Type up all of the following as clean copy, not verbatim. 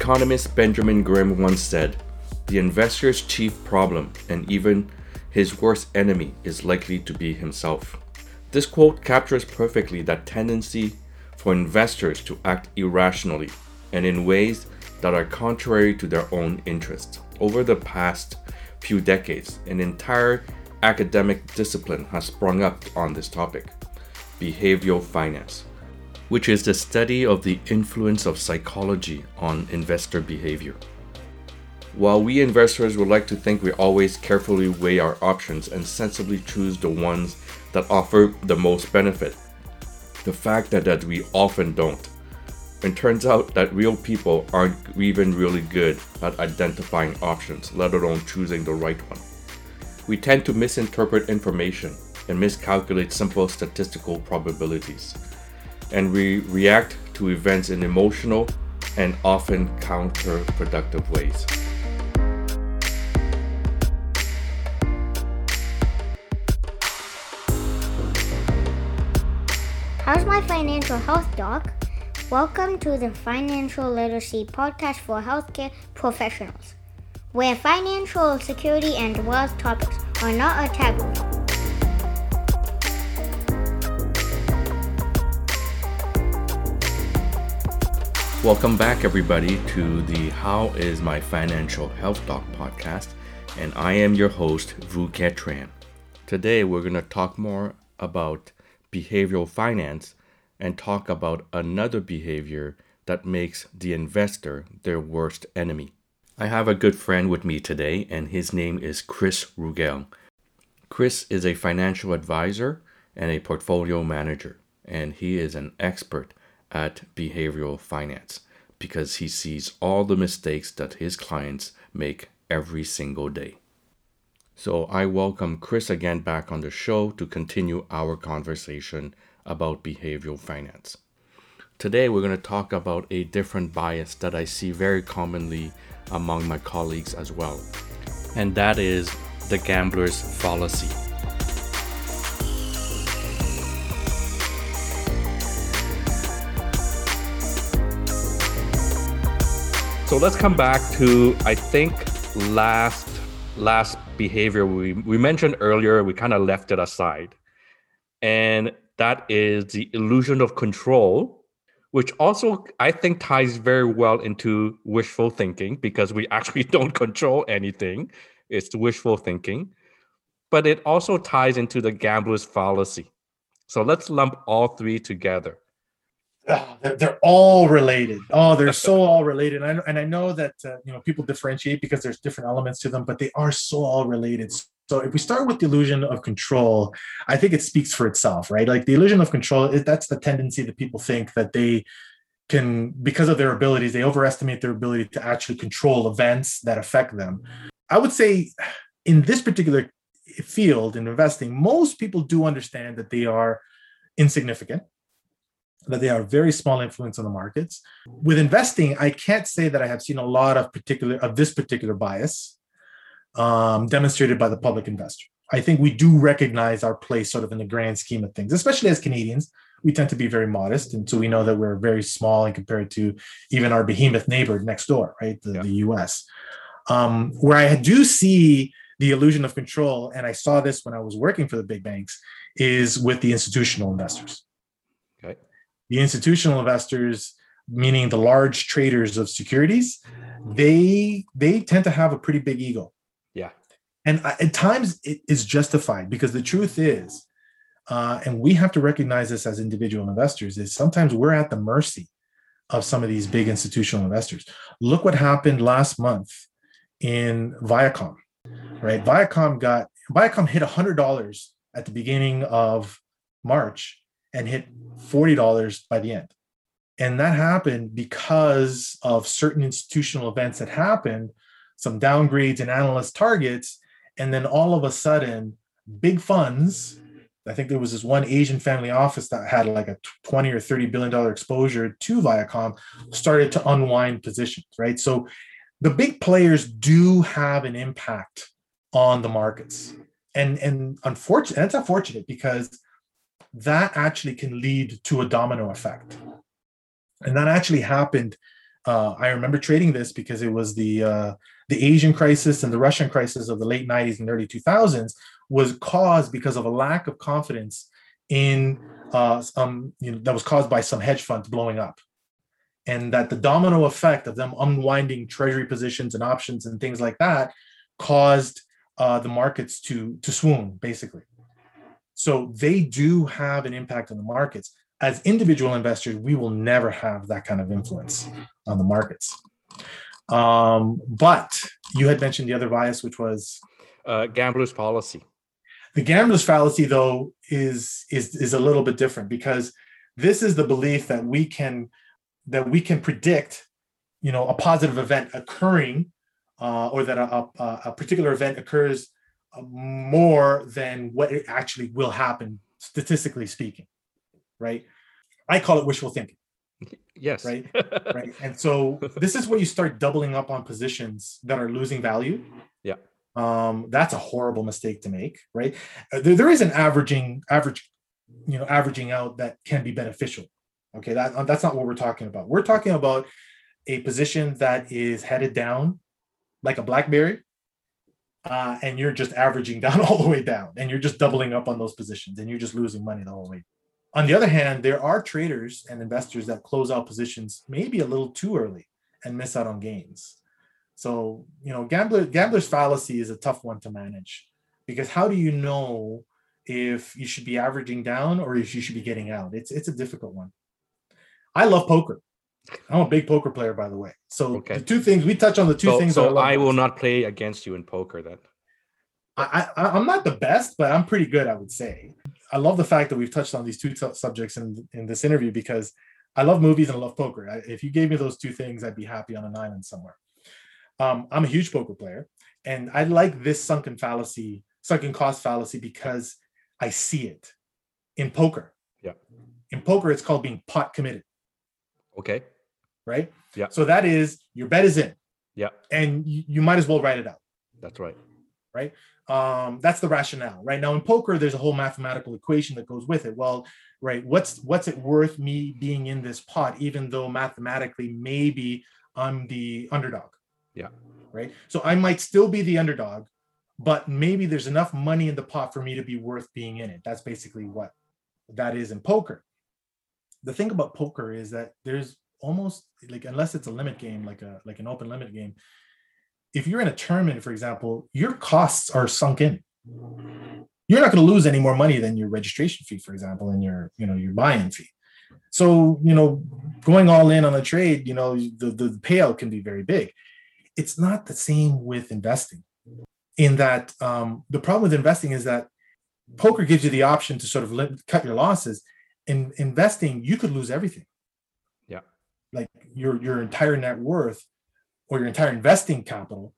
economist Benjamin Graham once said, "The investor's chief problem, and even his worst enemy, is likely to be himself." This quote captures perfectly that tendency for investors to act irrationally and in ways that are contrary to their own interests. Over the past few decades, an entire academic discipline has sprung up on this topic, behavioral finance, which is the study of the influence of psychology on investor behavior. While we investors would like to think we always carefully weigh our options and sensibly choose the ones that offer the most benefit, the fact that we often don't. It turns out that real people aren't even really good at identifying options, let alone choosing the right one. We tend to misinterpret information and miscalculate simple statistical probabilities, and we react to events in emotional and often counterproductive ways. How's my financial health, Doc? Welcome to the Financial Literacy Podcast for Healthcare Professionals, where financial security and wealth topics are not a taboo. Welcome back, everybody, to the How is My Financial Health Doc podcast, and I am your host, Vu Kiet Tran. Today, we're going to talk more about behavioral finance and talk about another behavior that makes the investor their worst enemy. I have a good friend with me today, and his name is Chris Rugel. Chris is a financial advisor and a portfolio manager, and he is an expert at behavioral finance because he sees all the mistakes that his clients make every single day. So I welcome Chris again back on the show to continue our conversation about behavioral finance. Today, we're going to talk about a different bias that I see very commonly among my colleagues as well, and that is the gambler's fallacy. So let's come back to, I think, last behavior we mentioned earlier. We kind of left it aside, and that is the illusion of control, which also I think ties very well into wishful thinking, because we actually don't control anything. It's wishful thinking, but it also ties into the gambler's fallacy. So let's lump all three together. Oh, they're all related. Oh, they're so all related. And I know that people differentiate because there's different elements to them, but they are so all related. So if we start with the illusion of control, I think it speaks for itself, right? Like the illusion of control, that's the tendency that people think that they can, because of their abilities, they overestimate their ability to actually control events that affect them. I would say in this particular field in investing, most people do understand that they are insignificant, that they are very small influence on the markets. With investing, I can't say that I have seen a lot of this particular bias demonstrated by the public investor. I think we do recognize our place sort of in the grand scheme of things, especially as Canadians. We tend to be very modest. And so we know that we're very small and compared to even our behemoth neighbor next door, right? The US. Where I do see the illusion of control, and I saw this when I was working for the big banks, is with the institutional investors. Okay. The institutional investors, meaning the large traders of securities, they tend to have a pretty big ego. And at times it is justified, because the truth is, and we have to recognize this as individual investors, is sometimes we're at the mercy of some of these big institutional investors. Look what happened last month in Viacom, right? Viacom hit $100 at the beginning of March and hit $40 by the end. And that happened because of certain institutional events that happened, some downgrades in analyst targets. And then all of a sudden, big funds, I think there was this one Asian family office that had like a $20 or $30 billion exposure to Viacom, started to unwind positions, right? So the big players do have an impact on the markets. And unfortunately, that's unfortunate, because that actually can lead to a domino effect. And that actually happened I remember trading this because it was the Asian crisis and the Russian crisis of the late 90s and early 2000s was caused because of a lack of confidence in that was caused by some hedge funds blowing up. And that the domino effect of them unwinding treasury positions and options and things like that caused the markets to swoon, basically. So they do have an impact on the markets. As individual investors, we will never have that kind of influence on the markets. But you had mentioned the other bias, which was gambler's fallacy. The gambler's fallacy, though, is a little bit different, because this is the belief that we can predict, a positive event occurring, or that a particular event occurs more than what it actually will happen, statistically speaking. Right? I call it wishful thinking. Yes. Right. And so this is where you start doubling up on positions that are losing value. Yeah. That's a horrible mistake to make, right? There is an averaging out that can be beneficial. Okay. That's not what we're talking about. We're talking about a position that is headed down like a Blackberry. And you're just averaging down all the way down, and you're just doubling up on those positions, and you're just losing money the whole way. On the other hand, there are traders and investors that close out positions maybe a little too early and miss out on gains. So, gambler's fallacy is a tough one to manage, because how do you know if you should be averaging down or if you should be getting out? It's a difficult one. I love poker. I'm a big poker player, by the way. So okay. The two things we touch on, the two things. So I will not play against you in poker then. I'm not the best, but I'm pretty good, I would say. I love the fact that we've touched on these two subjects in this interview, because I love movies and I love poker. If you gave me those two things, I'd be happy on an island somewhere. I'm a huge poker player, and I like this sunken cost fallacy, because I see it in poker. Yeah. In poker, it's called being pot committed. Okay. Right? Yeah. So that is, your bet is in. Yeah. And you might as well write it out. That's right. Right? That's the rationale. Right now in poker, there's a whole mathematical equation that goes with it. Well, right. What's it worth me being in this pot, even though mathematically maybe I'm the underdog? Yeah. Right. So I might still be the underdog, but maybe there's enough money in the pot for me to be worth being in it. That's basically what that is in poker. The thing about poker is that there's almost like, unless it's a limit game, like an open limit game, if you're in a tournament, for example, your costs are sunk in. You're not going to lose any more money than your registration fee, for example, and your buy-in fee. So, going all in on a trade, the payout can be very big. It's not the same with investing, in that the problem with investing is that poker gives you the option to sort of cut your losses. In investing, you could lose everything. Yeah. Like your entire net worth, or your entire investing capital,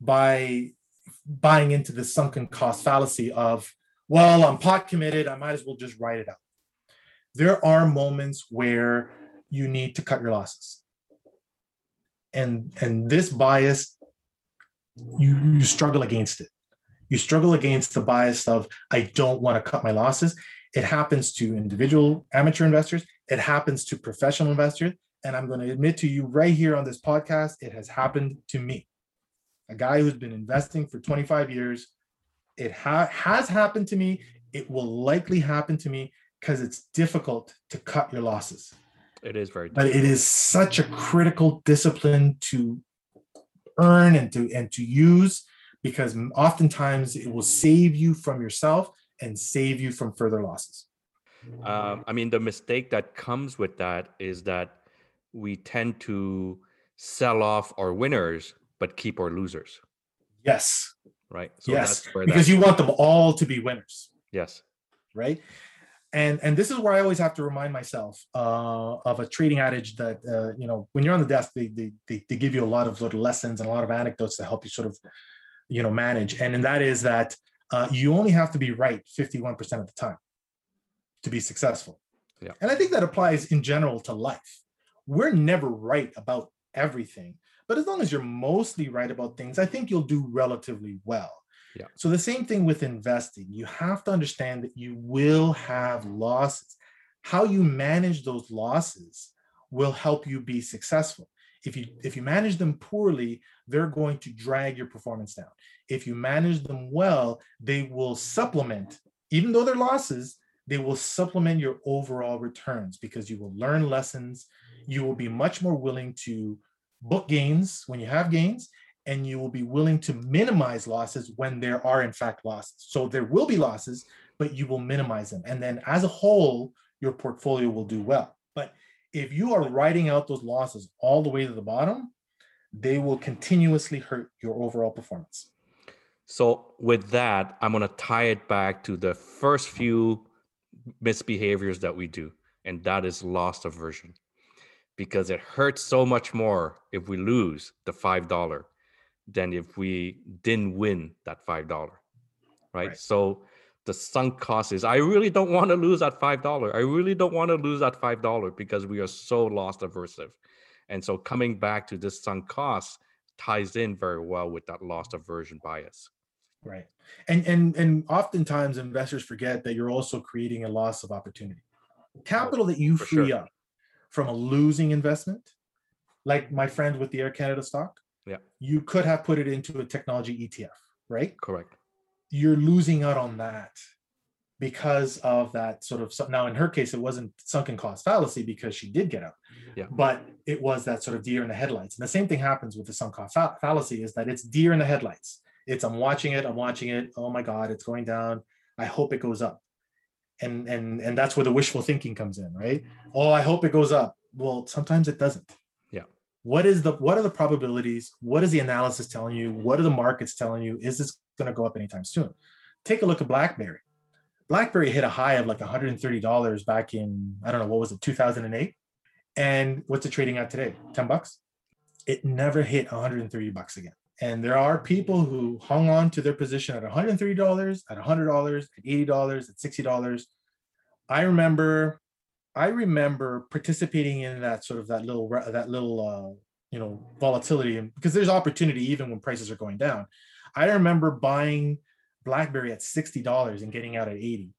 by buying into the sunken cost fallacy of, well, I'm pot committed, I might as well just write it out. There are moments where you need to cut your losses. And this bias, you struggle against it. You struggle against the bias of, I don't want to cut my losses. It happens to individual amateur investors. It happens to professional investors. And I'm going to admit to you right here on this podcast, it has happened to me. A guy who's been investing for 25 years, it has happened to me. It will likely happen to me, because it's difficult to cut your losses. It is very difficult. But it is such a critical discipline to earn and to use, because oftentimes it will save you from yourself and save you from further losses. The mistake that comes with that is that we tend to sell off our winners, but keep our losers. Yes. Right. So yes. That's where because you want them all to be winners. Yes. Right. And this is where I always have to remind myself of a trading adage that, when you're on the desk, they give you a lot of little lessons and a lot of anecdotes to help you sort of, manage. And that is that you only have to be right 51% of the time to be successful. Yeah. And I think that applies in general to life. We're never right about everything, but as long as you're mostly right about things, I think you'll do relatively well. Yeah. So the same thing with investing. You have to understand that you will have losses. How you manage those losses will help you be successful. If you manage them poorly, they're going to drag your performance down. If you manage them well, they will supplement, even though they're losses, they will supplement your overall returns because you will learn lessons. You will be much more willing to book gains when you have gains, and you will be willing to minimize losses when there are in fact losses. So there will be losses, but you will minimize them. And then as a whole, your portfolio will do well. But if you are writing out those losses all the way to the bottom, they will continuously hurt your overall performance. So with that, I'm going to tie it back to the first few misbehaviors that we do, and that is loss aversion, because it hurts so much more if we lose the $5 than if we didn't win that $5, right? So the sunk cost is, I really don't want to lose that $5. I really don't want to lose that $5 because we are so loss aversive. And so coming back to this sunk cost ties in very well with that loss aversion bias. Right. And oftentimes investors forget that you're also creating a loss of opportunity. Capital that you free up from a losing investment, like my friend with the Air Canada stock, you could have put it into a technology ETF, right? Correct. You're losing out on that because of that sort of, now in her case, it wasn't sunken cost fallacy because she did get out, but it was that sort of deer in the headlights. And the same thing happens with the sunk cost fallacy is that it's deer in the headlights. It's, I'm watching it. Oh my God, it's going down. I hope it goes up. And that's where the wishful thinking comes in, right? Oh, I hope it goes up. Well, sometimes it doesn't. What are the probabilities? What is the analysis telling you? What are the markets telling you? Is this going to go up anytime soon? Take a look at BlackBerry. BlackBerry hit a high of like $130 back in, 2008? And what's it trading at today? $10? It never hit $130 again. And there are people who hung on to their position at $130, at $100, at $80, at $60. I remember participating in that sort of that little volatility, because there's opportunity even when prices are going down. I remember buying BlackBerry at $60 and getting out at $80,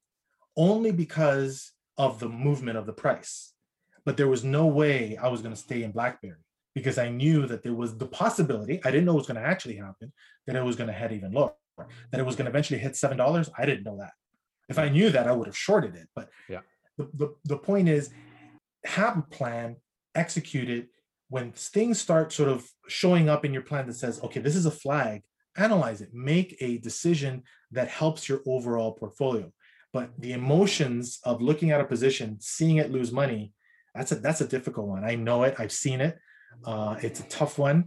only because of the movement of the price. But there was no way I was going to stay in BlackBerry because I knew that there was the possibility, I didn't know what was going to actually happen, that it was going to head even lower, that it was going to eventually hit $7. I didn't know that. If I knew that, I would have shorted it. But The point is, have a plan, execute it. When things start sort of showing up in your plan that says, okay, this is a flag, analyze it, make a decision that helps your overall portfolio. But the emotions of looking at a position, seeing it lose money, that's a difficult one. I know it, I've seen it. It's a tough one.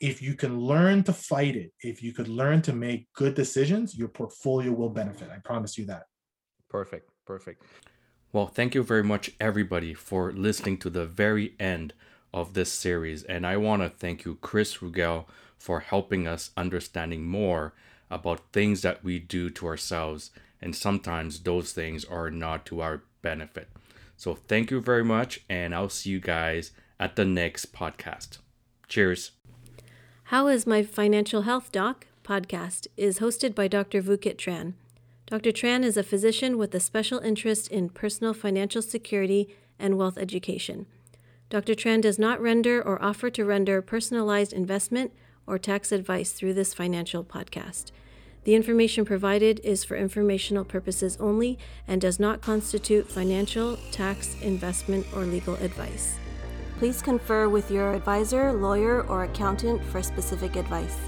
If you can learn to fight it, if you could learn to make good decisions, your portfolio will benefit. I promise you that. Perfect. Well, thank you very much, everybody, for listening to the very end of this series. And I want to thank you, Chris Rugel, for helping us understanding more about things that we do to ourselves. And sometimes those things are not to our benefit. So thank you very much. And I'll see you guys at the next podcast. Cheers. How is My Financial Health, Doc? Podcast is hosted by Dr. Vu Kiet Tran. Dr. Tran is a physician with a special interest in personal financial security and wealth education. Dr. Tran does not render or offer to render personalized investment or tax advice through this financial podcast. The information provided is for informational purposes only and does not constitute financial, tax, investment, or legal advice. Please confer with your advisor, lawyer, or accountant for specific advice.